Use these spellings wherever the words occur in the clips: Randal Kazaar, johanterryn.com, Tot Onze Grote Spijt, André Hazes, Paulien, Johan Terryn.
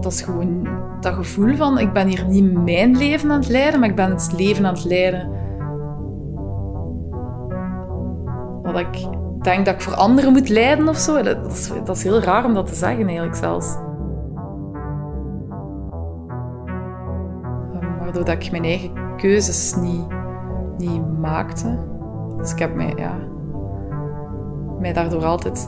Dat is gewoon dat gevoel van, ik ben hier niet mijn leven aan het leiden, maar ik ben het leven aan het leiden. Wat ik denk dat ik voor anderen moet leiden of zo, dat is heel raar om dat te zeggen eigenlijk zelfs. Waardoor dat ik mijn eigen keuzes niet maakte. Dus ik heb mij daardoor altijd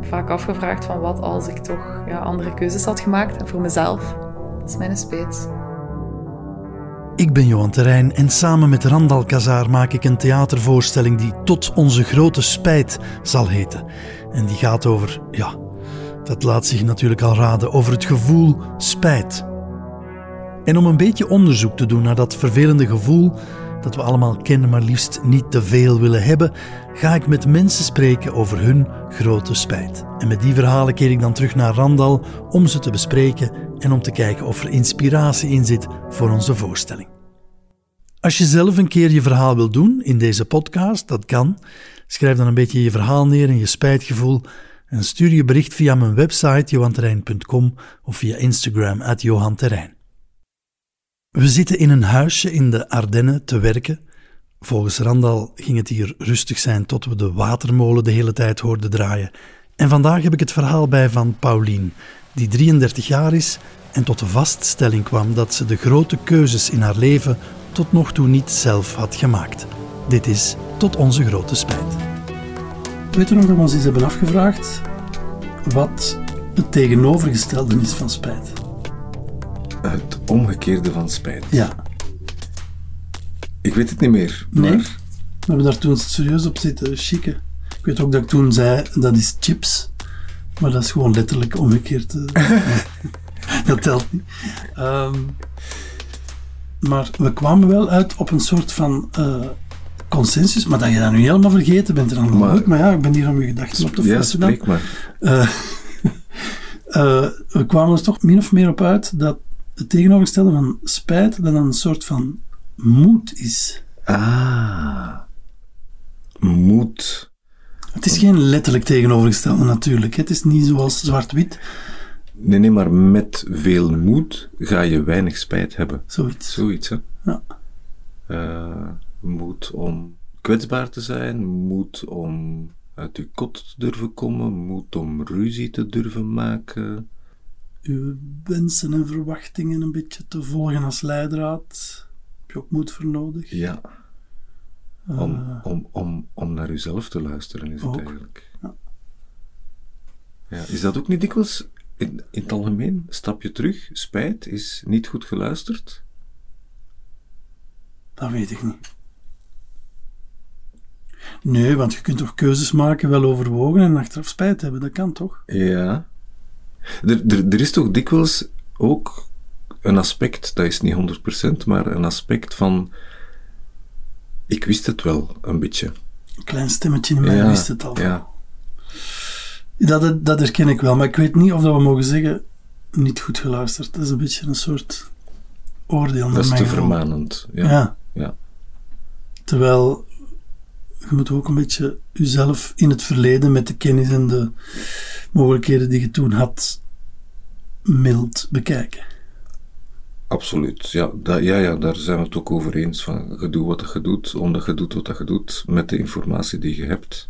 vaak afgevraagd van wat als ik toch andere keuzes had gemaakt. En voor mezelf, dat is mijn spijt. Ik ben Johan Terryn en samen met Randal Kazaar maak ik een theatervoorstelling die Tot Onze Grote Spijt zal heten. En die gaat over, dat laat zich natuurlijk al raden, over het gevoel spijt. En om een beetje onderzoek te doen naar dat vervelende gevoel dat we allemaal kennen, maar liefst niet te veel willen hebben, ga ik met mensen spreken over hun grote spijt. En met die verhalen keer ik dan terug naar Randal om ze te bespreken en om te kijken of er inspiratie in zit voor onze voorstelling. Als je zelf een keer je verhaal wil doen in deze podcast, dat kan. Schrijf dan een beetje je verhaal neer en je spijtgevoel en stuur je bericht via mijn website johanterryn.com of via Instagram @johanterryn. We zitten in een huisje in de Ardennen te werken. Volgens Randal ging het hier rustig zijn tot we de watermolen de hele tijd hoorden draaien. En vandaag heb ik het verhaal bij van Paulien, die 33 jaar is en tot de vaststelling kwam dat ze de grote keuzes in haar leven tot nog toe niet zelf had gemaakt. Dit is Tot Onze Grote Spijt. Weet je nog dat we ons eens hebben afgevraagd wat het tegenovergestelde is van spijt? Het omgekeerde van spijt. Ja. Ik weet het niet meer. Maar... Nee, we hebben daar toen serieus op zitten chique. Ik weet ook dat ik toen zei, dat is chips. Maar dat is gewoon letterlijk omgekeerd. Dat telt niet. Maar we kwamen wel uit op een soort van consensus. Maar dat je dat nu helemaal vergeten bent. Maar ja, ik ben hier om je gedachten op te flessen. Ja, spreek maar. We kwamen er toch min of meer op uit dat het tegenovergestelde van spijt dat een soort van moed is. Ah, moed. Het is geen letterlijk tegenovergestelde natuurlijk. Het is niet zoals zwart-wit. Nee, maar met veel moed ga je weinig spijt hebben. Zoiets, hè? Ja. Moed om kwetsbaar te zijn, moed om uit je kot te durven komen, moed om ruzie te durven maken. Uw wensen en verwachtingen een beetje te volgen als leidraad. Heb je ook moed voor nodig? Ja. Om naar uzelf te luisteren is ook. Het eigenlijk. Ja. Ja, is dat ook niet dikwijls in het algemeen? Stapje terug, spijt is niet goed geluisterd? Dat weet ik niet. Nee, want je kunt toch keuzes maken, wel overwogen en achteraf spijt hebben, dat kan toch? Ja. Er is toch dikwijls ook een aspect, dat is niet 100%, maar een aspect van ik wist het wel, een beetje. Een klein stemmetje in mij wist het al. Ja. Dat herken ik wel, maar ik weet niet of dat we mogen zeggen niet goed geluisterd. Dat is een beetje een soort oordeel. Dat is te vermanend. Ja. Terwijl je moet ook een beetje jezelf in het verleden met de kennis en de mogelijkheden die je toen had mild bekijken. Absoluut, ja, daar zijn we het ook over eens van. Je doet wat je doet, omdat je doet wat je doet met de informatie die je hebt.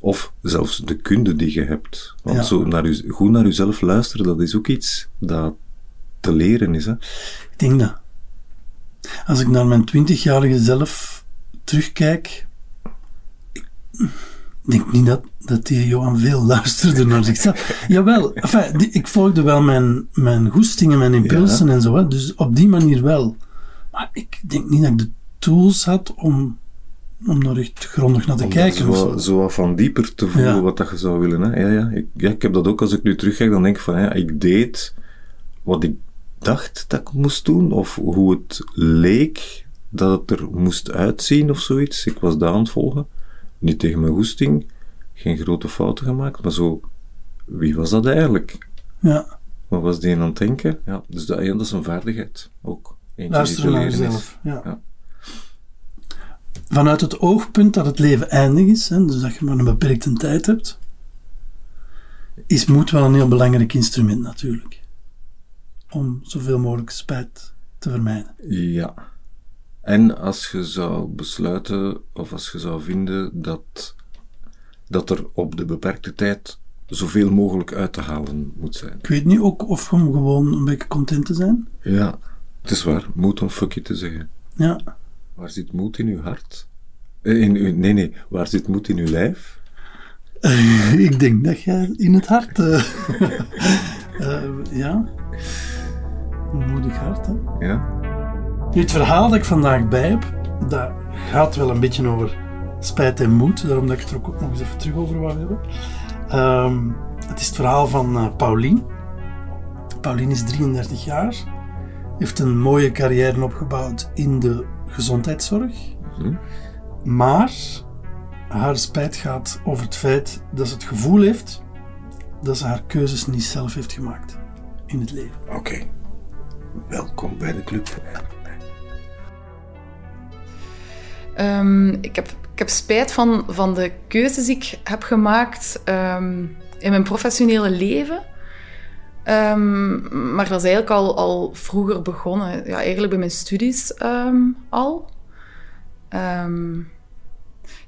Of zelfs de kunde die je hebt. Want zo goed naar jezelf luisteren, dat is ook iets dat te leren is, hè? Ik denk dat. Als ik naar mijn 20-jarige zelf terugkijk, ik denk niet dat die Johan veel luisterde naar zichzelf. Jawel, ik volgde wel mijn goestingen, mijn impulsen en zo. Hè, dus op die manier wel. Maar ik denk niet dat ik de tools had om daar echt grondig naar te kijken. Zo wat van dieper te voelen wat dat je zou willen. Hè? Ik heb dat ook. Als ik nu terugkijk, dan denk ik van ik deed wat ik dacht dat ik moest doen. Of hoe het leek dat het er moest uitzien of zoiets. Ik was daar aan het volgen. Niet tegen mijn goesting, geen grote fouten gemaakt, maar zo, wie was dat eigenlijk? Ja. Wat was die aan het denken? Ja, dus dat is een vaardigheid ook. Luisteren naar jezelf. Ja. Vanuit het oogpunt dat het leven eindig is, hè, dus dat je maar een beperkte tijd hebt, is moed wel een heel belangrijk instrument natuurlijk. Om zoveel mogelijk spijt te vermijden. Ja. En als je zou besluiten, of als je zou vinden dat er op de beperkte tijd zoveel mogelijk uit te halen moet zijn. Ik weet niet, ook of om gewoon een beetje content te zijn. Ja, het is waar. Moed om fuck it te zeggen. Ja. Waar zit moed in uw hart? Waar zit moed in uw lijf? Ik denk dat je in het hart... ja. Een moedig hart, hè. Ja. Nu, het verhaal dat ik vandaag bij heb, dat gaat wel een beetje over spijt en moed. Daarom dat ik het er ook nog eens even terug over wou hebben. Het is het verhaal van Paulien. Paulien is 33 jaar. Heeft een mooie carrière opgebouwd in de gezondheidszorg. Mm-hmm. Maar haar spijt gaat over het feit dat ze het gevoel heeft dat ze haar keuzes niet zelf heeft gemaakt in het leven. Oké. Welkom bij de club. Ik heb spijt van de keuzes die ik heb gemaakt in mijn professionele leven. Maar dat is eigenlijk al vroeger begonnen. Ja, eigenlijk bij mijn studies al.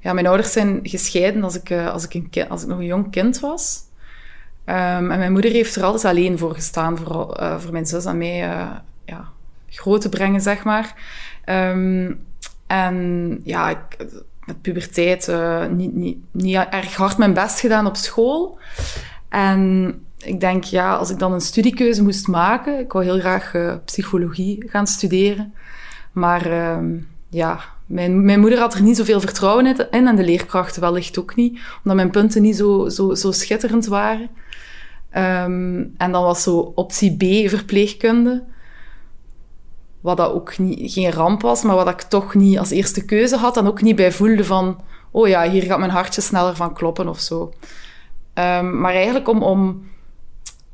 Ja, mijn ouders zijn gescheiden als ik nog een jong kind was. En mijn moeder heeft er altijd alleen voor gestaan, voor mijn zus en mij groot te brengen, zeg maar. En ja, ik, met puberteit niet erg hard mijn best gedaan op school. En ik denk, ja, als ik dan een studiekeuze moest maken... Ik wou heel graag psychologie gaan studeren. Maar mijn moeder had er niet zoveel vertrouwen in. En de leerkrachten wellicht ook niet. Omdat mijn punten niet zo schitterend waren. En dan was zo optie B, verpleegkunde... Wat dat ook geen ramp was, maar wat ik toch niet als eerste keuze had en ook niet bij voelde van... Oh ja, hier gaat mijn hartje sneller van kloppen of zo. Maar eigenlijk om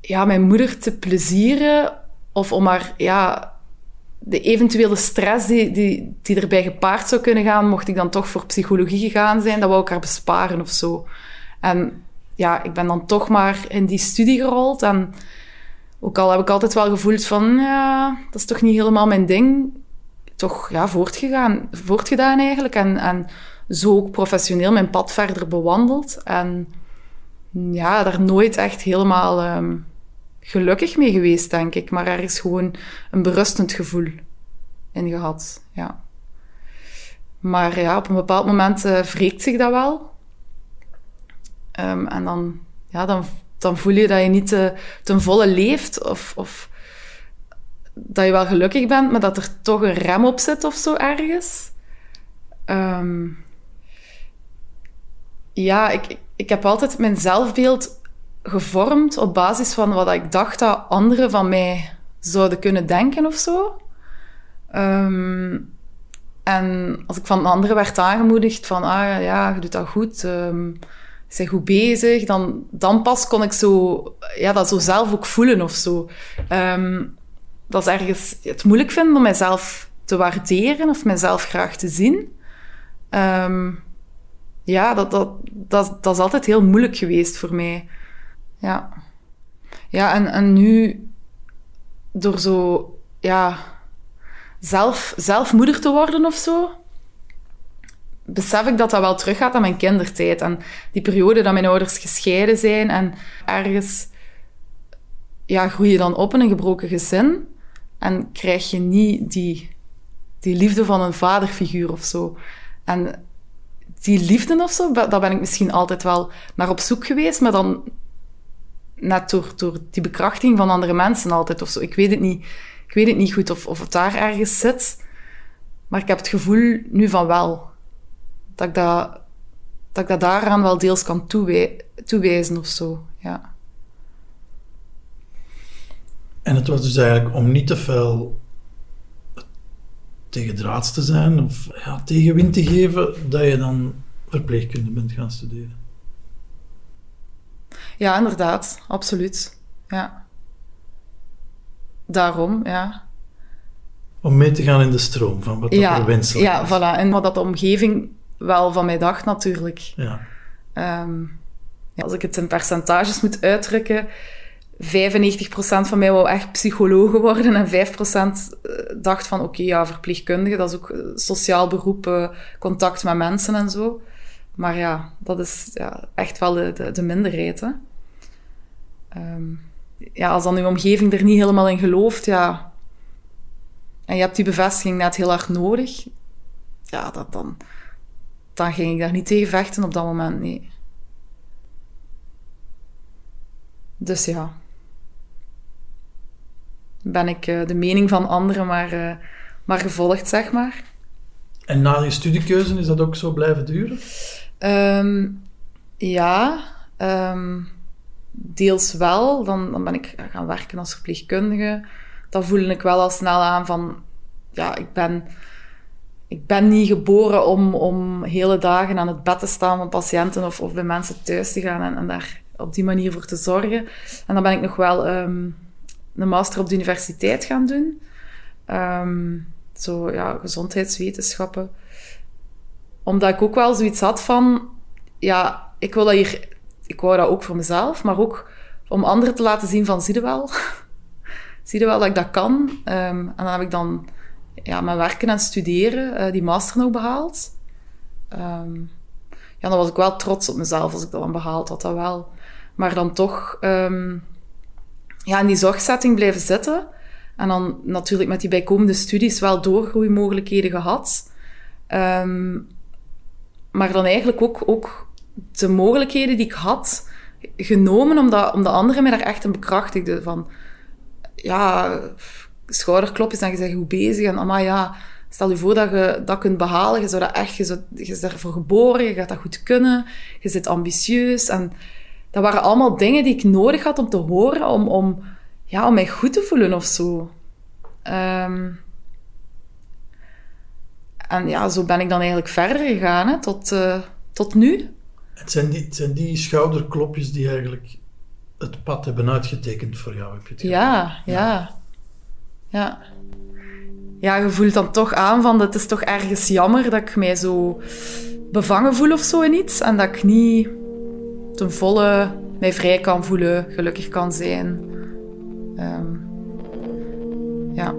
mijn moeder te plezieren of om haar... Ja, de eventuele stress die erbij gepaard zou kunnen gaan, mocht ik dan toch voor psychologie gegaan zijn, dat wou ik haar besparen of zo. En ja, ik ben dan toch maar in die studie gerold en... Ook al heb ik altijd wel gevoeld van, ja, dat is toch niet helemaal mijn ding. Toch, ja, voortgedaan eigenlijk. En zo ook professioneel mijn pad verder bewandeld. En ja, daar nooit echt helemaal gelukkig mee geweest, denk ik. Maar er is gewoon een berustend gevoel in gehad, ja. Maar ja, op een bepaald moment wreekt zich dat wel. En dan voel je dat je niet ten volle leeft of dat je wel gelukkig bent, maar dat er toch een rem op zit of zo ergens. Ik heb altijd mijn zelfbeeld gevormd op basis van wat ik dacht dat anderen van mij zouden kunnen denken of zo. En als ik van anderen werd aangemoedigd van, je doet dat goed... Ik ben goed bezig, dan pas kon ik dat zo zelf ook voelen of zo. Dat is ergens het moeilijk vinden om mijzelf te waarderen of mijzelf graag te zien. Dat is altijd heel moeilijk geweest voor mij. Ja, ja en nu door zo zelf moeder te worden of zo... besef ik dat wel teruggaat aan mijn kindertijd. En die periode dat mijn ouders gescheiden zijn. En ergens groei je dan op in een gebroken gezin. En krijg je niet die liefde van een vaderfiguur of zo. En die liefde of zo, daar ben ik misschien altijd wel naar op zoek geweest. Maar dan net door die bekrachtiging van andere mensen altijd of zo. Ik weet het niet goed of het daar ergens zit. Maar ik heb het gevoel nu van wel... Dat ik dat daaraan wel deels kan toewijzen of zo, ja. En het was dus eigenlijk om niet te veel tegen draads te zijn of tegenwind te geven, dat je dan verpleegkunde bent gaan studeren. Ja, inderdaad. Absoluut. Ja. Daarom, ja. Om mee te gaan in de stroom van wat er wenselijk is. Ja, voilà. En wat dat de omgeving... wel van mij dacht natuurlijk. Ja. Ja, als ik het in percentages moet uitdrukken, 95% van mij wou echt psycholoog worden en 5% dacht van oké, ja, verpleegkundige, dat is ook sociaal beroep, contact met mensen en zo. Maar ja, dat is ja, echt wel de minderheid, hè. Ja, als dan uw omgeving er niet helemaal in gelooft, ja, en je hebt die bevestiging net heel hard nodig, ja, dan ging ik daar niet tegen vechten op dat moment, nee. Dus ja, ben ik de mening van anderen maar gevolgd, zeg maar. En na je studiekeuze is dat ook zo blijven duren? Deels wel. Dan ben ik gaan werken als verpleegkundige. Dat voelde ik wel al snel aan van... Ja, ik ben niet geboren om hele dagen aan het bed te staan van patiënten of bij mensen thuis te gaan en daar op die manier voor te zorgen. En dan ben ik nog wel een master op de universiteit gaan doen. Gezondheidswetenschappen. Omdat ik ook wel zoiets had van... Ja, ik wou dat ook voor mezelf, maar ook om anderen te laten zien van, zie je wel dat ik dat kan? En dan heb ik mijn werken en studeren, die master nog behaald. Dan was ik wel trots op mezelf als ik dat dan behaald had, dat wel. Maar dan toch in die zorgzetting blijven zitten. En dan natuurlijk met die bijkomende studies wel doorgroeimogelijkheden gehad. Maar dan eigenlijk ook de mogelijkheden die ik had genomen, omdat anderen mij daar echt in bekrachtigden. Van, ja, schouderklopjes en je bent goed bezig. En amai, ja, stel je voor dat je dat kunt behalen. Je zou dat echt, je is daarvoor geboren, je gaat dat goed kunnen. Je zit ambitieus. En dat waren allemaal dingen die ik nodig had om te horen, om mij goed te voelen of zo. Zo ben ik dan eigenlijk verder gegaan, hè, tot nu. Het zijn die schouderklopjes die eigenlijk het pad hebben uitgetekend voor jou, heb je het gevoel? Ja. Ja, je voelt dan toch aan van, het is toch ergens jammer dat ik mij zo bevangen voel of zo in iets. En dat ik niet ten volle mij vrij kan voelen, gelukkig kan zijn. Ja.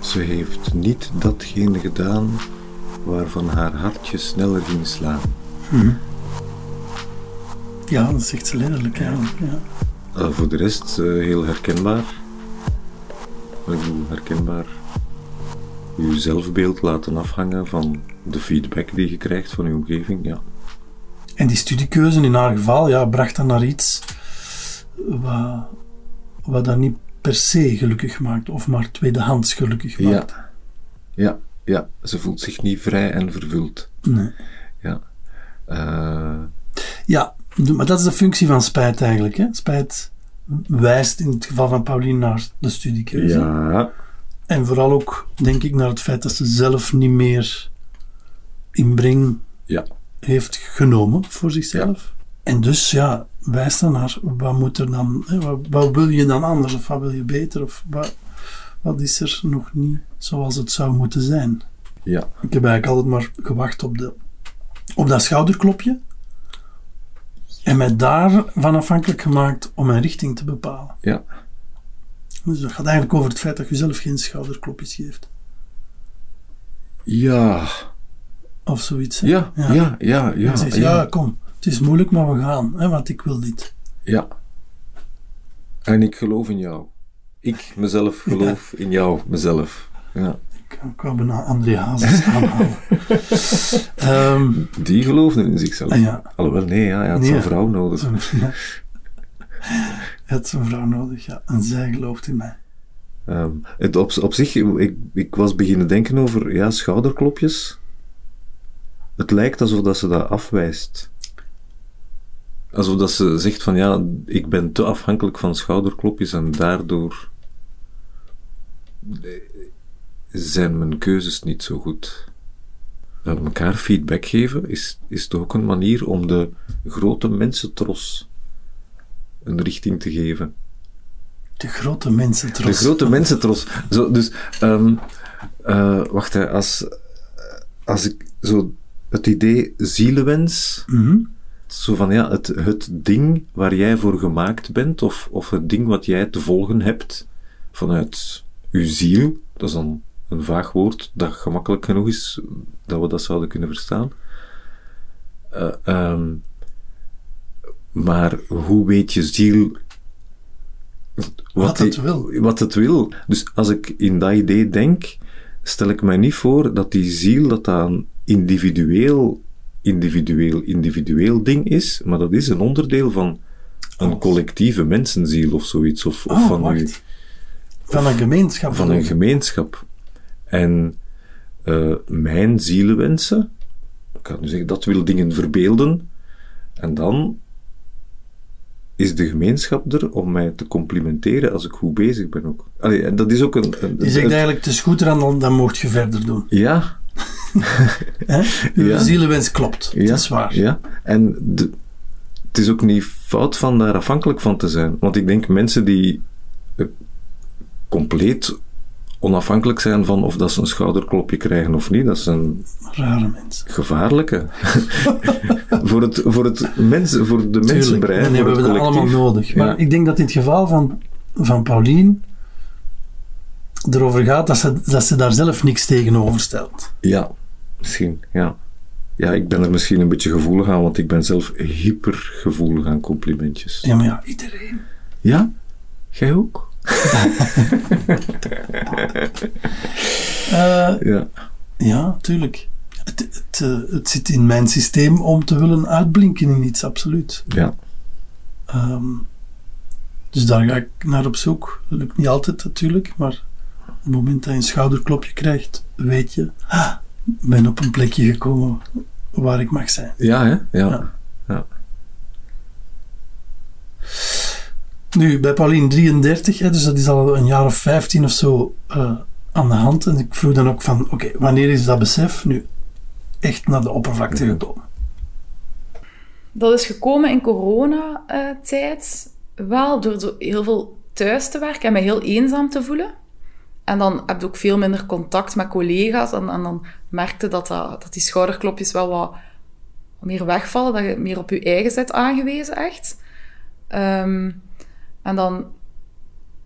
Ze heeft niet datgene gedaan waarvan haar hartje sneller ging slaan. Mm-hmm. Ja, dat zegt ze letterlijk. Ja. Ja. Voor de rest heel herkenbaar. Herkenbaar. Uw zelfbeeld laten afhangen van de feedback die je krijgt van uw omgeving. Ja. En die studiekeuze in haar geval bracht dan naar iets wat dan niet per se gelukkig maakt, of maar tweedehands gelukkig maakt. Ja. Ze voelt zich niet vrij en vervuld. Nee. Ja. Ja, maar dat is de functie van spijt eigenlijk, hè? Spijt wijst in het geval van Paulien naar de studiekeuze. Ja. En vooral ook, denk ik, naar het feit dat ze zelf niet meer inbreng heeft genomen voor zichzelf. Ja. En dus, wijst dan naar, wat moet er dan... Wat wil je dan anders? Of wat wil je beter? Of wat is er nog niet zoals het zou moeten zijn? Ja. Ik heb eigenlijk altijd maar gewacht op dat schouderklopje. En mij daarvan afhankelijk gemaakt om mijn richting te bepalen. Ja. Dus dat gaat eigenlijk over het feit dat je zelf geen schouderklopjes geeft. Ja. Of zoiets. Ja. Je zegt, kom. Het is moeilijk, maar we gaan, hè, want ik wil dit. Ja. En ik geloof in jou. Ik, mezelf, geloof in jou, mezelf. Ja. Ik wou bijna André Hazes aanhalen. Die geloofden in zichzelf. Alhoewel, nee, hij had zijn vrouw nodig. Hij had zijn vrouw nodig, ja. En zij gelooft in mij. Op zich, ik was beginnen denken over schouderklopjes. Het lijkt alsof dat ze dat afwijst. Alsof dat ze zegt van ik ben te afhankelijk van schouderklopjes en daardoor zijn mijn keuzes niet zo goed. Elkaar feedback geven is toch ook een manier om de grote mensentros een richting te geven. De grote mensentros. De grote mensentros. Zo, dus, wacht, hè, als ik zo het idee zielenwens, zo van ja, het ding waar jij voor gemaakt bent, of het ding wat jij te volgen hebt vanuit uw ziel, dat is dan een vaag woord dat gemakkelijk genoeg is dat we dat zouden kunnen verstaan. Maar hoe weet je ziel wat het wil? Dus als ik in dat idee denk, stel ik mij niet voor dat die ziel dat een individueel ding is, maar dat is een onderdeel van een collectieve mensenziel of zoiets, of van een gemeenschap. Van een gemeenschap. En mijn zielenwensen, ik kan nu zeggen, dat wil dingen verbeelden. En dan is de gemeenschap er om mij te complimenteren als ik goed bezig ben ook. Allee, dat is ook een... Je zegt eigenlijk, het is goed, Randal, dan mocht je verder doen. Ja. Je zielenwens klopt, ja, dat is waar. Ja. En het is ook niet fout van daar afhankelijk van te zijn. Want ik denk, mensen die compleet onafhankelijk zijn van of dat ze een schouderklopje krijgen of niet, dat zijn rare mensen. Gevaarlijke. voor de mensenbrein. Nee, we hebben dat allemaal nodig. Maar ik denk dat in het geval van Paulien erover gaat dat ze daar zelf niks tegenover stelt. Ja, misschien, ja. Ja, ik ben er misschien een beetje gevoelig aan, want ik ben zelf hypergevoelig aan complimentjes. Ja, maar ja, iedereen. Ja? Jij ook? Ja, tuurlijk. Het zit in mijn systeem om te willen uitblinken in iets, absoluut. Ja. Dus daar ga ik naar op zoek. Dat lukt niet altijd natuurlijk, maar op het moment dat je een schouderklopje krijgt, weet je, ik ben op een plekje gekomen waar ik mag zijn. Ja, hè? Ja. Nu, bij Paulien 33, hè, dus dat is al een jaar of 15 of zo aan de hand. En ik vroeg dan ook van, oké, wanneer is dat besef nu echt naar de oppervlakte gekomen? Dat is gekomen in coronatijd. Wel door heel veel thuis te werken en me heel eenzaam te voelen. En dan heb je ook veel minder contact met collega's. En dan merkte dat die schouderklopjes wel wat meer wegvallen. Dat je meer op je eigen bent aangewezen, echt. En dan,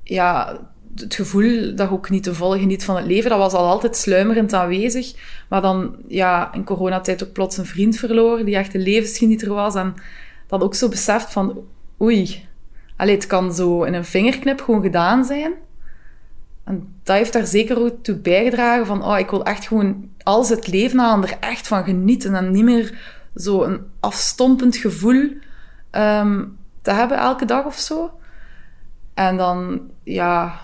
ja, het gevoel dat je ook niet te volgen geniet van het leven, dat was al altijd sluimerend aanwezig. Maar dan, ja, in coronatijd ook plots een vriend verloren, die echt een levensgenieter was. En dan ook zo beseft van, oei, allee, het kan zo in een vingerknip gewoon gedaan zijn. En dat heeft daar zeker ook toe bijgedragen van, ik wil echt gewoon als het leven aan er echt van genieten. En niet meer zo een afstompend gevoel te hebben elke dag of zo. En dan, ja,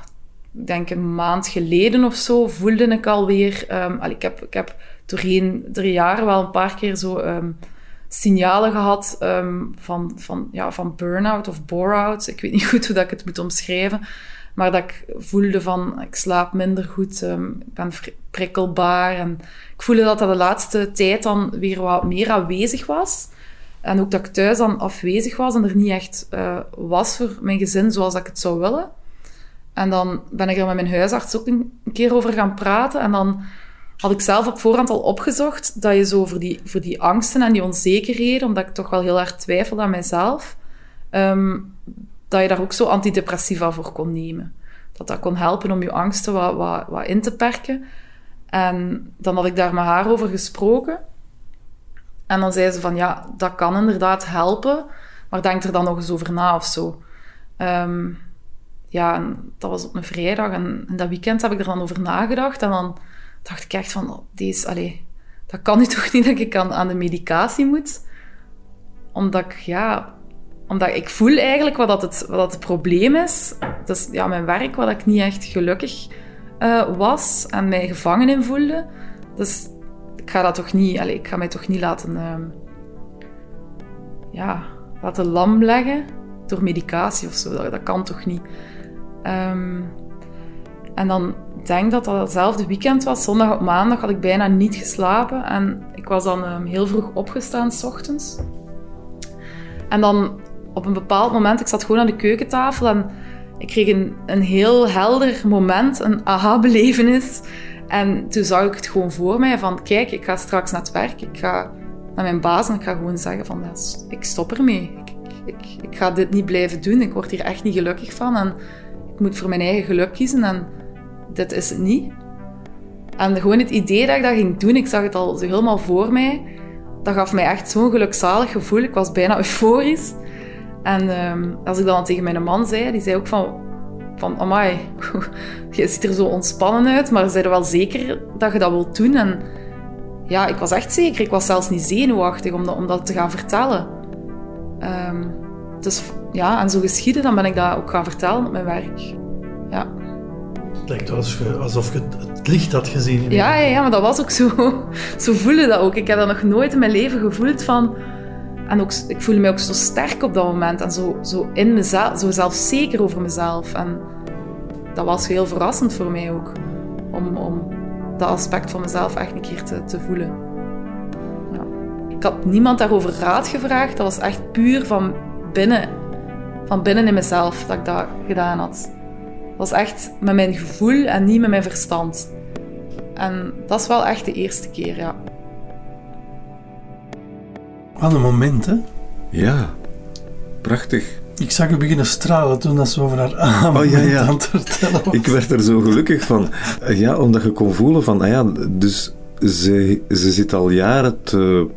ik denk een maand geleden of zo, voelde ik alweer... ik heb doorheen 3 jaar wel een paar keer zo signalen gehad van burn-out of bore-out. Ik weet niet goed hoe dat ik het moet omschrijven. Maar dat ik voelde van, ik slaap minder goed, ik ben prikkelbaar. En ik voelde dat de laatste tijd dan weer wat meer aanwezig was. En ook dat ik thuis dan afwezig was en er niet echt was voor mijn gezin zoals dat ik het zou willen. En dan ben ik er met mijn huisarts ook een keer over gaan praten. En dan had ik zelf op voorhand al opgezocht dat je zo voor die angsten en die onzekerheden, omdat ik toch wel heel erg twijfelde aan mijzelf, dat je daar ook zo antidepressiva voor kon nemen. Dat kon helpen om je angsten wat in te perken. En dan had ik daar met haar over gesproken. En dan zei ze van, ja, dat kan inderdaad helpen, maar denk er dan nog eens over na of zo. En dat was op een vrijdag en dat weekend heb ik er dan over nagedacht. En dan dacht ik echt van, dat kan nu toch niet dat ik aan de medicatie moet? Omdat ik voel eigenlijk wat het probleem is. Dat is mijn werk, wat ik niet echt gelukkig was en mij gevangen in voelde. Dus... Ik ga mij toch niet laten lam leggen door medicatie of zo. Dat kan toch niet. En dan denk ik dat hetzelfde weekend was. Zondag op maandag had ik bijna niet geslapen. En ik was dan heel vroeg opgestaan, 's ochtends. En dan op een bepaald moment, ik zat gewoon aan de keukentafel en ik kreeg een heel helder moment, een aha-belevenis. En toen zag ik het gewoon voor mij van, kijk, ik ga straks naar het werk, ik ga naar mijn baas en ik ga gewoon zeggen van, ja, ik stop ermee. Ik ga dit niet blijven doen, ik word hier echt niet gelukkig van en ik moet voor mijn eigen geluk kiezen en dit is het niet. En gewoon het idee dat ik dat ging doen, ik zag het al zo helemaal voor mij, dat gaf mij echt zo'n gelukzalig gevoel, ik was bijna euforisch. En als ik dan tegen mijn man zei, die zei ook van amai, je ziet er zo ontspannen uit, maar zei er wel zeker dat je dat wilt doen. En ja, ik was echt zeker, ik was zelfs niet zenuwachtig om dat te gaan vertellen. Dus ja, en zo geschiedde, dan ben ik dat ook gaan vertellen op mijn werk. Ja. Het lijkt alsof je het licht had gezien. Ja, maar dat was ook zo. Zo voelde dat ook. Ik heb dat nog nooit in mijn leven gevoeld van... En ook, ik voelde mij ook zo sterk op dat moment. En zo in mezelf, zo zelfzeker over mezelf. En dat was heel verrassend voor mij ook. Om dat aspect van mezelf echt een keer te voelen. Ja. Ik had niemand daarover raad gevraagd. Dat was echt puur van binnen in mezelf dat ik dat gedaan had. Dat was echt met mijn gevoel en niet met mijn verstand. En dat is wel echt de eerste keer, ja. Wat een moment, hè? Ja, prachtig. Ik zag je beginnen stralen toen dat ze over haar aan het vertellen was. Ik werd er zo gelukkig van. Ja, omdat je kon voelen van, dus ze zit al jaren te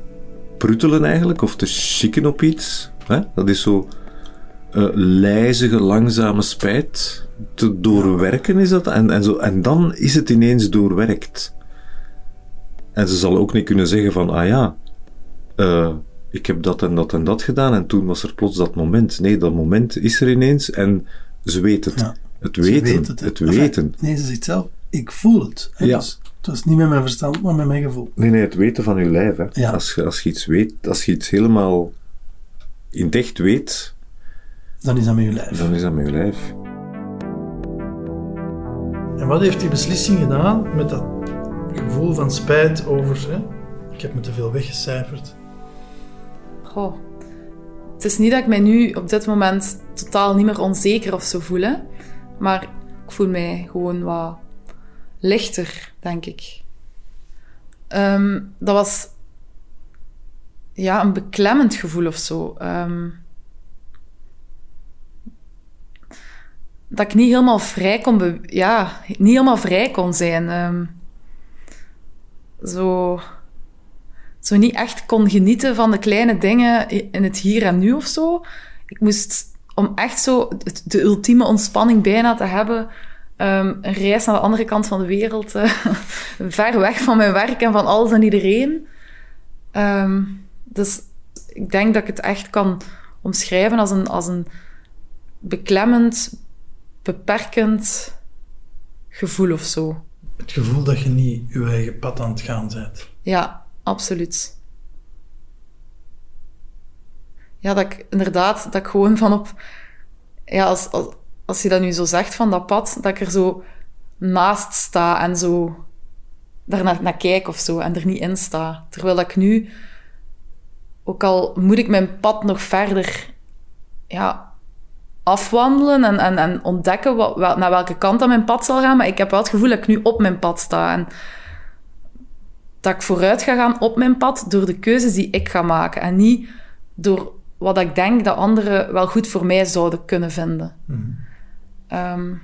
pruttelen eigenlijk, of te schikken op iets. Hè? Dat is zo lijzige, langzame spijt. Te doorwerken is dat. En dan is het ineens doorwerkt. En ze zal ook niet kunnen zeggen van, ik heb dat en dat en dat gedaan en toen was er plots dat moment. Nee, dat moment is er ineens en ze weet het. Ja, het weten. Nee, ze zegt zelf, ik voel het. Ja. Dus, het was niet met mijn verstand, maar met mijn gevoel. Nee, het weten van je lijf. Hè. Ja. Als je iets weet, als je iets helemaal in het echt weet... Dan is dat met je lijf. En wat heeft die beslissing gedaan met dat gevoel van spijt over... Hè? Ik heb me te veel weggecijferd. Goh. Het is niet dat ik mij nu op dit moment totaal niet meer onzeker of zo voel. Hè? Maar ik voel mij gewoon wat lichter, denk ik. Dat was... Ja, een beklemmend gevoel of zo. Dat ik niet helemaal vrij kon... niet helemaal vrij kon zijn. Zo niet echt kon genieten van de kleine dingen in het hier en nu of zo. Ik moest, om echt zo de ultieme ontspanning bijna te hebben, een reis naar de andere kant van de wereld, ver weg van mijn werk en van alles en iedereen. Dus ik denk dat ik het echt kan omschrijven als een beklemmend, beperkend gevoel of zo. Het gevoel dat je niet je eigen pad aan het gaan bent. Ja. Absoluut. Ja, dat ik gewoon van op... Ja, als je dat nu zo zegt, van dat pad, dat ik er zo naast sta en zo daarnaar kijk of zo en er niet in sta. Terwijl dat ik nu, ook al moet ik mijn pad nog verder afwandelen en ontdekken naar welke kant dat mijn pad zal gaan, maar ik heb wel het gevoel dat ik nu op mijn pad sta en... dat ik vooruit ga gaan op mijn pad door de keuzes die ik ga maken. En niet door wat ik denk dat anderen wel goed voor mij zouden kunnen vinden. Mm-hmm.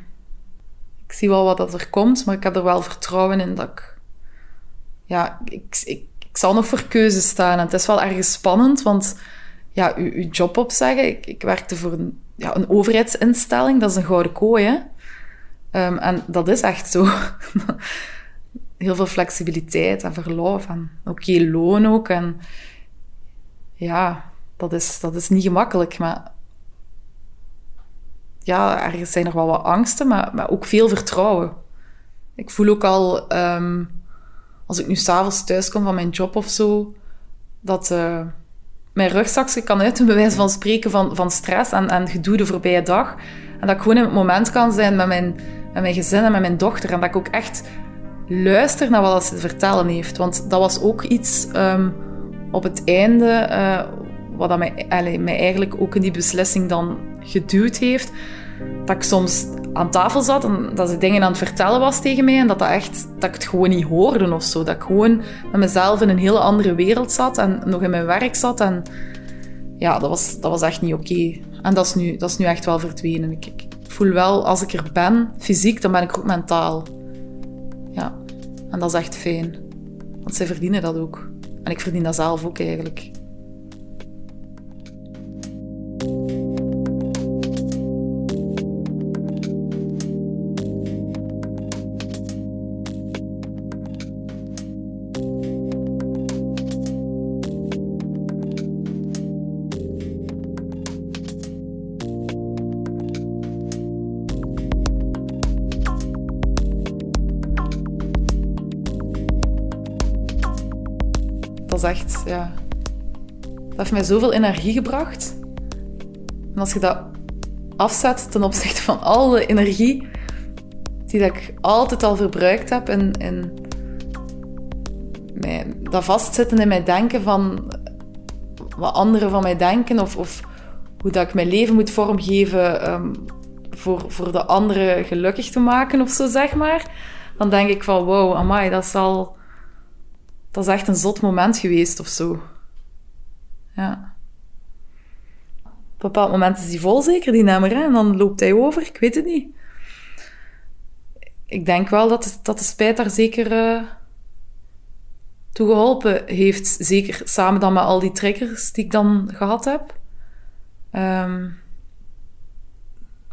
Ik zie wel wat dat er komt, maar ik heb er wel vertrouwen in dat ik... Ja, ik zal nog voor keuzes staan. En het is wel erg spannend, want ja, uw job opzeggen... Ik werkte voor een overheidsinstelling, dat is een gouden kooi, hè. En dat is echt zo. Heel veel flexibiliteit en verlof en oké, loon ook. En ja, dat is niet gemakkelijk, maar ja, ergens zijn er wel wat angsten, maar ook veel vertrouwen. Ik voel ook al, als ik nu 's avonds thuis kom van mijn job of zo, dat mijn rugzakje kan uit een bewijs van spreken van stress en gedoe de voorbije dag. En dat ik gewoon in het moment kan zijn met mijn gezin en met mijn dochter. En dat ik ook echt... luister naar wat ze te vertellen heeft. Want dat was ook iets op het einde wat dat mij eigenlijk ook in die beslissing dan geduwd heeft, dat ik soms aan tafel zat en dat ze dingen aan het vertellen was tegen mij en dat ik het gewoon niet hoorde of zo. Dat ik gewoon met mezelf in een hele andere wereld zat en nog in mijn werk zat en ja, dat was echt niet oké. En dat is nu echt wel verdwenen. Ik voel wel, als ik er ben, fysiek, dan ben ik ook mentaal. Ja, en dat is echt fijn. Want zij verdienen dat ook. En ik verdien dat zelf ook eigenlijk. Echt, ja. Dat heeft mij zoveel energie gebracht. En als je dat afzet ten opzichte van al de energie die dat ik altijd al verbruikt heb en dat vastzitten in mijn denken van wat anderen van mij denken of hoe dat ik mijn leven moet vormgeven voor de anderen gelukkig te maken of zo, zeg maar, dan denk ik van wow, amai, dat is echt een zot moment geweest of zo. Ja. Op een bepaald moment is die vol zeker, die nummer, hè? En dan loopt hij over, ik weet het niet. Ik denk wel dat de spijt daar zeker toe geholpen heeft. Zeker samen dan met al die triggers die ik dan gehad heb.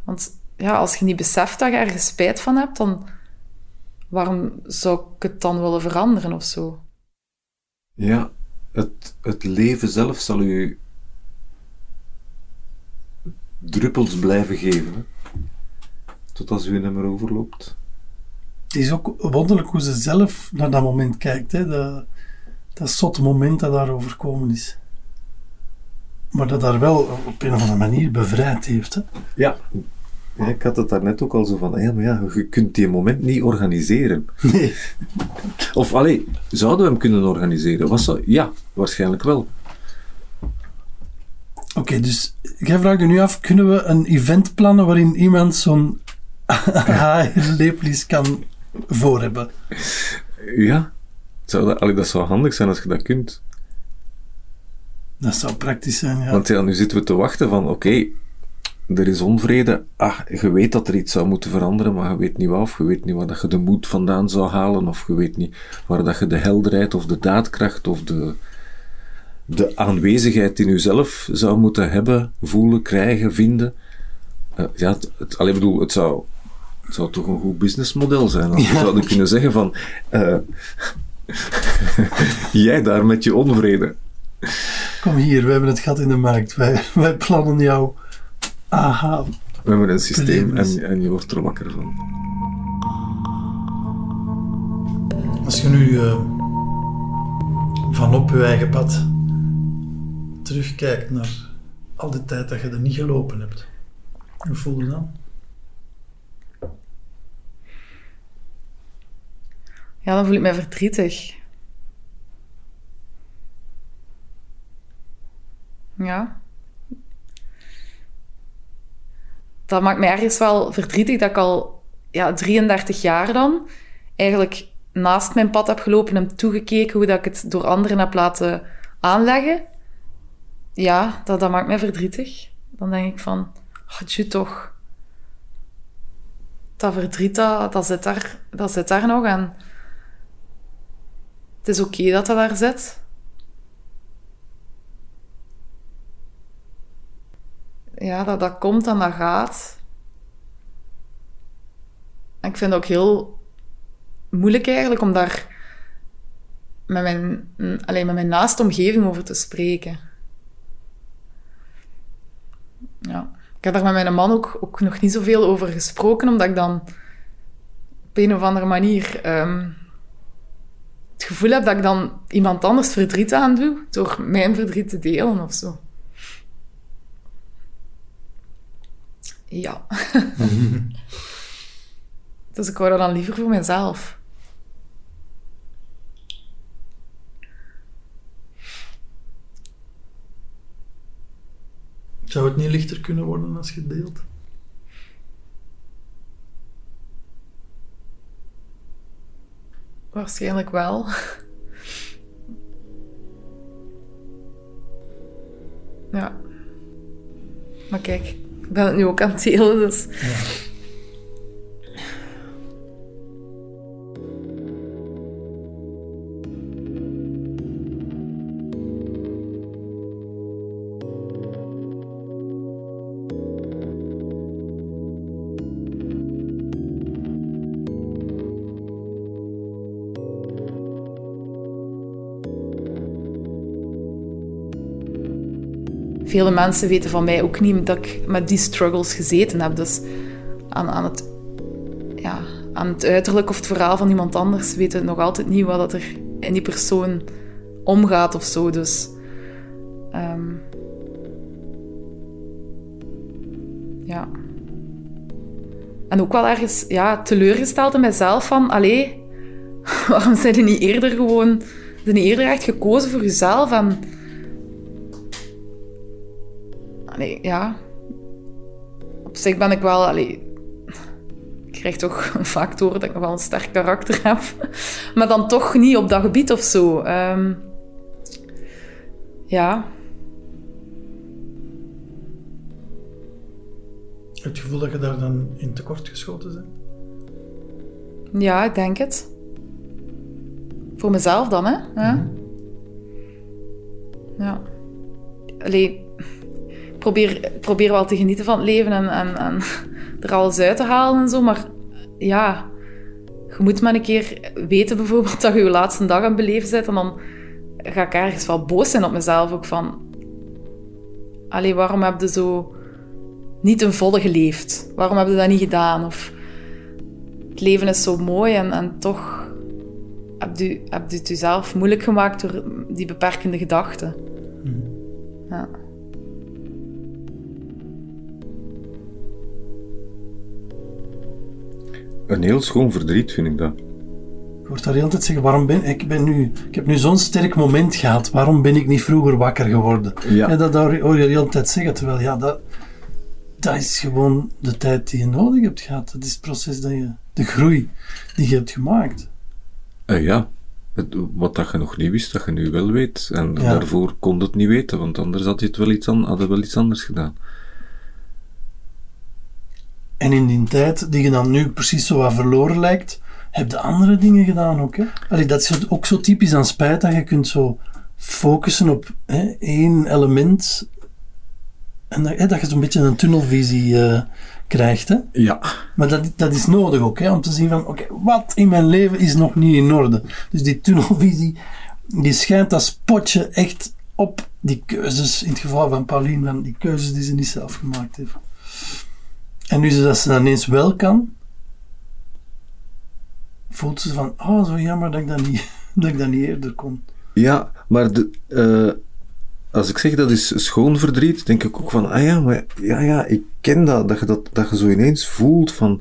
Want ja, als je niet beseft dat je ergens spijt van hebt, dan waarom zou ik het dan willen veranderen of zo? Ja, het leven zelf zal u druppels blijven geven, hè? Tot als u een nummer overloopt. Het is ook wonderlijk hoe ze zelf naar dat moment kijkt, hè? Dat zotte moment dat daar overkomen is. Maar dat daar wel op een of andere manier bevrijd heeft. Hè? Ja. Ja, ik had het daarnet ook al zo van, ja, maar ja, je kunt die moment niet organiseren. Nee. Of, allee, zouden we hem kunnen organiseren? Ja, waarschijnlijk wel. Oké, dus jij vraagt je nu af, kunnen we een event plannen waarin iemand zo'n aha-erlevenis kan voorhebben? Ja, dat zou handig zijn als je dat kunt. Dat zou praktisch zijn, ja. Want ja, nu zitten we te wachten van, oké, er is onvrede. Je weet dat er iets zou moeten veranderen, maar je weet niet waar, of je weet niet waar dat je de moed vandaan zou halen, of je weet niet waar dat je de helderheid of de daadkracht of de aanwezigheid in jezelf zou moeten hebben, voelen, krijgen, vinden. Het zou toch een goed businessmodel zijn. Als we zouden kunnen zeggen van jij daar met je onvrede. Kom hier, we hebben het gat in de markt. Wij plannen jou. Aha. We hebben een systeem en je wordt er wakker van. Als je nu vanop je eigen pad terugkijkt naar al die tijd dat je er niet gelopen hebt, hoe voel je dan? Ja, dan voel ik mij verdrietig. Ja. Dat maakt mij ergens wel verdrietig dat ik al 33 jaar dan eigenlijk naast mijn pad heb gelopen en toegekeken hoe dat ik het door anderen heb laten aanleggen. Ja, dat maakt mij verdrietig. Dan denk ik van, tjoe toch. Dat verdriet, dat zit daar nog. En het is oké dat daar zit. Ja, dat komt en dat gaat. En ik vind het ook heel moeilijk eigenlijk om daar met mijn naaste omgeving over te spreken. Ja. Ik heb daar met mijn man ook nog niet zoveel over gesproken, omdat ik dan op een of andere manier het gevoel heb dat ik dan iemand anders verdriet aandoe door mijn verdriet te delen of zo. Ja. Dus ik wou dat dan liever voor mezelf. Zou het niet lichter kunnen worden als je deelt? Waarschijnlijk wel. Ja. Maar kijk, ik ben het nu ook aan het delen, dus... Ja. Vele mensen weten van mij ook niet dat ik met die struggles gezeten heb. Dus aan het uiterlijk of het verhaal van iemand anders weten nog altijd niet wat er in die persoon omgaat of zo. Dus ja. En ook wel ergens teleurgesteld in mezelf van, allee, waarom zijn je niet eerder echt gekozen voor jezelf en... Ja, op zich ben ik wel... ik krijg toch vaak door dat ik nog wel een sterk karakter heb. Maar dan toch niet op dat gebied of zo. Ja. Het gevoel dat je daar dan in tekort geschoten bent? Ja, ik denk het. Voor mezelf dan, hè. Mm-hmm. Ja. Ik probeer wel te genieten van het leven en er alles uit te halen en zo. Maar ja, je moet maar een keer weten bijvoorbeeld dat je je laatste dag aan het beleven bent. En dan ga ik ergens wel boos zijn op mezelf ook van... Allee, waarom heb je zo niet ten volle geleefd? Waarom heb je dat niet gedaan? Of het leven is zo mooi en toch heb je het jezelf moeilijk gemaakt door die beperkende gedachten. Ja. Een heel schoon verdriet, vind ik dat. Je hoort daar de hele tijd zeggen, waarom ben ik... Ik heb nu zo'n sterk moment gehad. Waarom ben ik niet vroeger wakker geworden? Ja. Ja, dat hoor je de hele tijd zeggen. Terwijl, ja, dat is gewoon de tijd die je nodig hebt gehad. Dat is het proces dat je... De groei die je hebt gemaakt. Wat dat je nog niet wist, dat je nu wel weet. En daarvoor kon het niet weten. Want anders had je het wel iets anders gedaan. En in die tijd, die je dan nu precies zo wat verloren lijkt, heb je andere dingen gedaan ook, hè? Allee, dat is ook zo typisch aan spijt, dat je kunt zo focussen op één element. En dat je zo'n beetje een tunnelvisie krijgt, hè? Ja. Maar dat is nodig ook, hè? Om te zien van, oké, wat in mijn leven is nog niet in orde? Dus die tunnelvisie, die schijnt dat spotje echt op die keuzes, in het geval van Paulien, van die keuzes die ze niet zelf gemaakt heeft. En nu dat ze dat ineens wel kan, voelt ze van, oh, zo jammer dat ik dat niet eerder kon. Ja, maar als ik zeg dat is schoon verdriet, denk ik ook van, ik ken dat je zo ineens voelt van,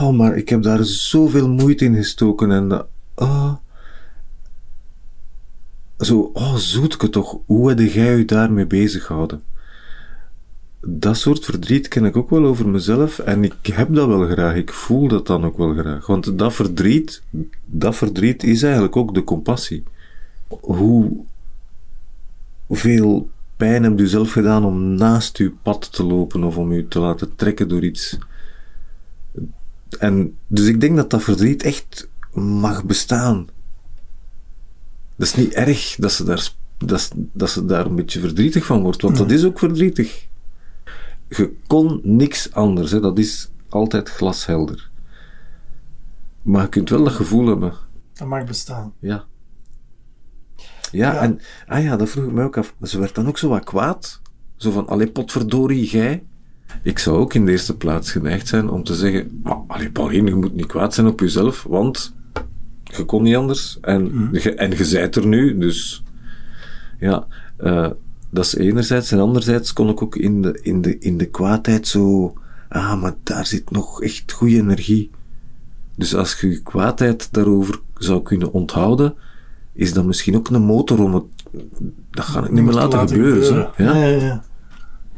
oh, maar ik heb daar zoveel moeite in gestoken en zoetke toch, hoe heb jij je daarmee bezig gehouden? Dat soort verdriet ken ik ook wel over mezelf en ik heb dat wel graag, ik voel dat dan ook wel graag, want dat verdriet is eigenlijk ook de compassie. Hoeveel pijn heb je zelf gedaan om naast je pad te lopen of om je te laten trekken door iets? En dus ik denk dat verdriet echt mag bestaan. Dat is niet erg dat ze daar een beetje verdrietig van wordt, want dat is ook verdrietig. Je kon niks anders, hè. Dat is altijd glashelder. Maar je kunt wel dat gevoel hebben. Dat mag bestaan. Ja. Ja, en... dat vroeg ik mij ook af. Ze werd dan ook zo wat kwaad. Zo van, allee, potverdorie, jij. Ik zou ook in de eerste plaats geneigd zijn om te zeggen... Allee, Paulien, je moet niet kwaad zijn op jezelf, want... Je kon niet anders. En je zijt er nu, dus... Ja... dat is enerzijds, en anderzijds kon ik ook in de kwaadheid zo... Ah, maar daar zit nog echt goede energie. Dus als je kwaadheid daarover zou kunnen onthouden, is dat misschien ook een motor om het... Dat ga ik niet meer laten gebeuren. Hè? Ja?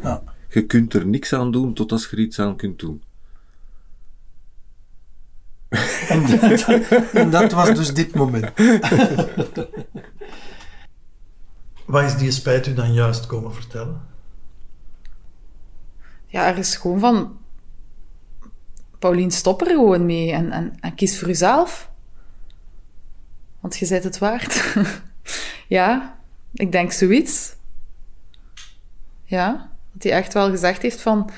Ja. Je kunt er niks aan doen tot als je er iets aan kunt doen. En dat was dus dit moment. Wat is die spijt u dan juist komen vertellen? Ja, er is gewoon van... Paulien, stop er gewoon mee en kies voor uzelf. Want je bent het waard. Ja, ik denk zoiets. Ja, dat hij echt wel gezegd heeft van...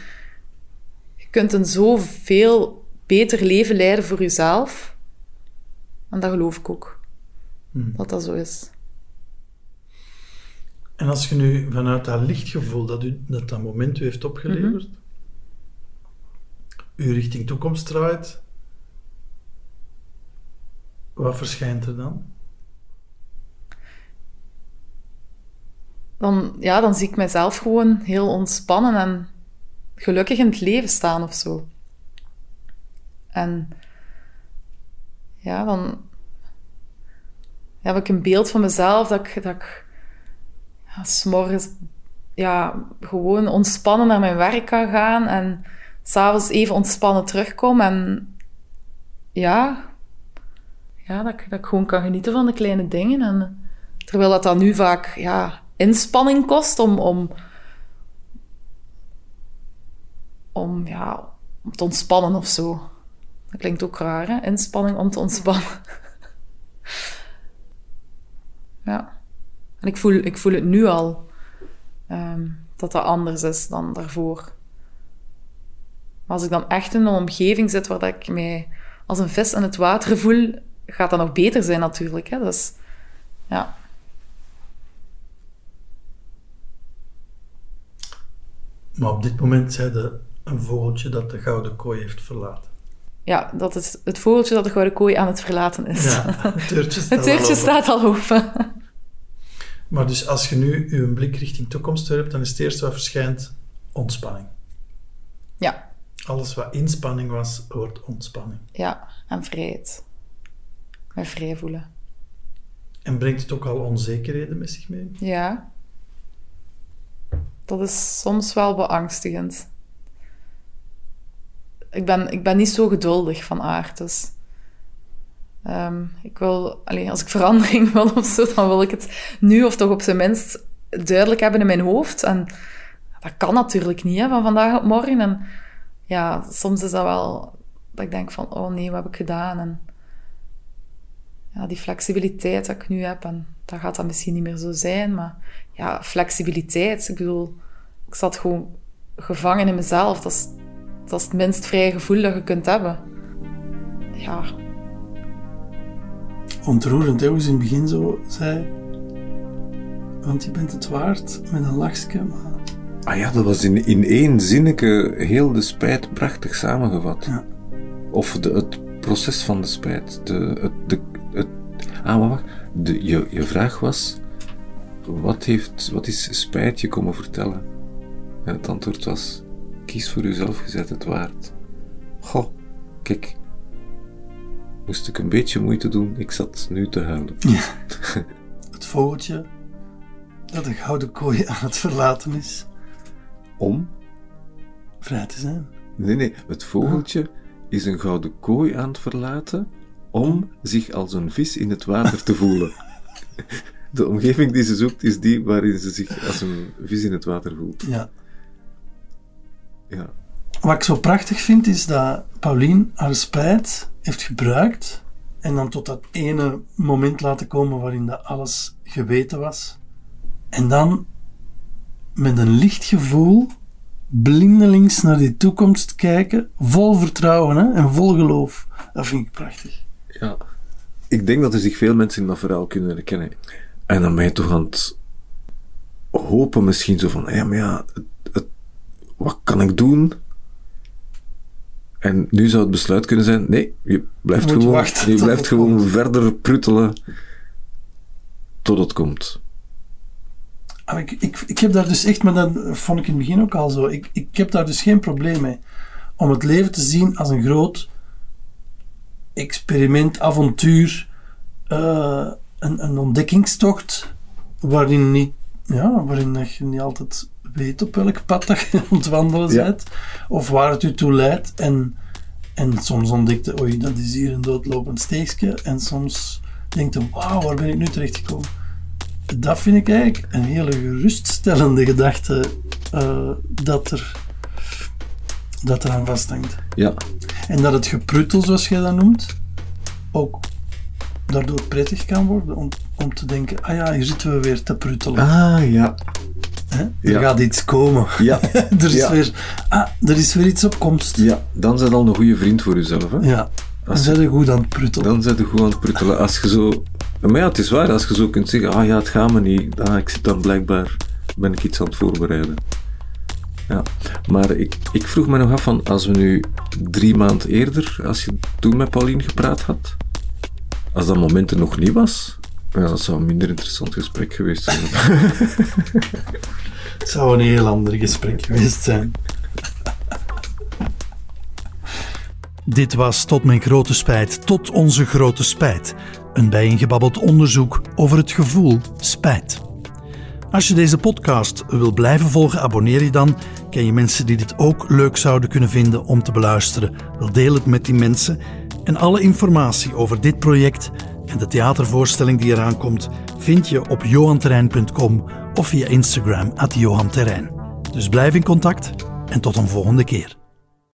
Je kunt een zoveel beter leven leiden voor jezelf. En dat geloof ik ook. Dat dat zo is. En als je nu vanuit dat lichtgevoel dat moment u heeft opgeleverd... Mm-hmm. U richting toekomst draait... Wat verschijnt er dan? Dan zie ik mezelf gewoon heel ontspannen en gelukkig in het leven staan of zo. En ja, dan heb ik een beeld van mezelf dat ik 's morgens gewoon ontspannen naar mijn werk kan gaan en 's avonds even ontspannen terugkom en dat ik gewoon kan genieten van de kleine dingen. En, terwijl dat dan nu vaak inspanning kost om te ontspannen of zo. Dat klinkt ook raar, hè? Inspanning om te ontspannen. Ja. En ik voel het nu al. Dat anders is dan daarvoor. Maar als ik dan echt in een omgeving zit waar dat ik mij als een vis in het water voel... gaat dat nog beter zijn natuurlijk. Hè? Dus, ja. Maar op dit moment zei je een vogeltje dat de gouden kooi heeft verlaten. Ja, dat is het vogeltje dat de gouden kooi aan het verlaten is. Ja, het deurtje staat al open. Maar dus als je nu je blik richting toekomst werpt, dan is het eerste wat verschijnt ontspanning. Ja. Alles wat inspanning was, wordt ontspanning. Ja, en vrijheid. Mij vrij voelen. En brengt het ook al onzekerheden met zich mee? Ja. Dat is soms wel beangstigend. Ik ben niet zo geduldig van aard, dus... als ik verandering wil of zo, dan wil ik het nu of toch op zijn minst duidelijk hebben in mijn hoofd. En dat kan natuurlijk niet, hè, van vandaag op morgen. En ja, soms is dat wel dat ik denk van, oh nee, wat heb ik gedaan? En ja, die flexibiliteit dat ik nu heb, en dat gaat dat misschien niet meer zo zijn, maar ja, flexibiliteit. Ik bedoel, ik zat gewoon gevangen in mezelf. Dat is het minst vrije gevoel dat je kunt hebben. Ja. Ontroerend, hè, hoe ze in het begin zo zei. Want je bent het waard, met een lachje. Maar... Ah ja, dat was in één zinnetje heel de spijt prachtig samengevat. Ja. Of het proces van de spijt. Je vraag was... Wat is spijt je komen vertellen? En het antwoord was... Kies voor jezelf, je bent het waard. Goh, kijk. Moest ik een beetje moeite doen, ik zat nu te huilen. Ja. Het vogeltje dat de gouden kooi aan het verlaten is. Om? Vrij te zijn. Nee, het vogeltje is een gouden kooi aan het verlaten om zich als een vis in het water te voelen. De omgeving die ze zoekt is die waarin ze zich als een vis in het water voelt. Ja. Ja. Wat ik zo prachtig vind, is dat Paulien haar spijt heeft gebruikt en dan tot dat ene moment laten komen waarin dat alles geweten was. En dan met een licht gevoel blindelings naar die toekomst kijken, vol vertrouwen, hè, en vol geloof. Dat vind ik prachtig. Ja, ik denk dat er zich veel mensen in dat verhaal kunnen herkennen. En dan ben je toch aan het hopen misschien zo van, wat kan ik doen? En nu zou het besluit kunnen zijn... Nee, je blijft gewoon verder pruttelen tot het komt. Ik heb daar dus echt... Maar dat vond ik in het begin ook al zo. Ik heb daar dus geen probleem mee. Om het leven te zien als een groot experiment, avontuur, een ontdekkingstocht, waarin niet ja, waarin dat je niet altijd weet op welk pad dat je aan het wandelen bent, of waar het je toe leidt. En soms ontdekte, oei, dat is hier een doodlopend steegje. En soms denkte, wauw, waar ben ik nu terechtgekomen? Dat vind ik eigenlijk een hele geruststellende gedachte dat er aan vasthangt. Ja. En dat het gepruttel, zoals jij dat noemt, ook daardoor prettig kan worden om te denken, ah ja, hier zitten we weer te pruttelen. Ah, ja. Er gaat iets komen. Ja. er is weer iets op komst. Ja, dan ben je al een goede vriend voor jezelf. Hè? Ja, dan ben je goed aan het pruttelen. Als je zo... Maar ja, het is waar, als je zo kunt zeggen, ah ja, het gaat me niet. Ah, ik zit dan blijkbaar, ben ik iets aan het voorbereiden. Ja, maar ik vroeg me nog af van, als we nu 3 maanden eerder, als je toen met Paulien gepraat had, als dat moment er nog niet was, ja, dat zou een minder interessant gesprek geweest zijn. Het zou een heel ander gesprek geweest zijn. Dit was Tot Mijn Grote Spijt, Tot Onze Grote Spijt. Een bijeengebabbeld onderzoek over het gevoel spijt. Als je deze podcast wil blijven volgen, abonneer je dan. Ken je mensen die dit ook leuk zouden kunnen vinden om te beluisteren? Wel, deel het met die mensen. En alle informatie over dit project en de theatervoorstelling die eraan komt, vind je op johanterryn.com of via Instagram @johanterryn. Dus blijf in contact en tot een volgende keer.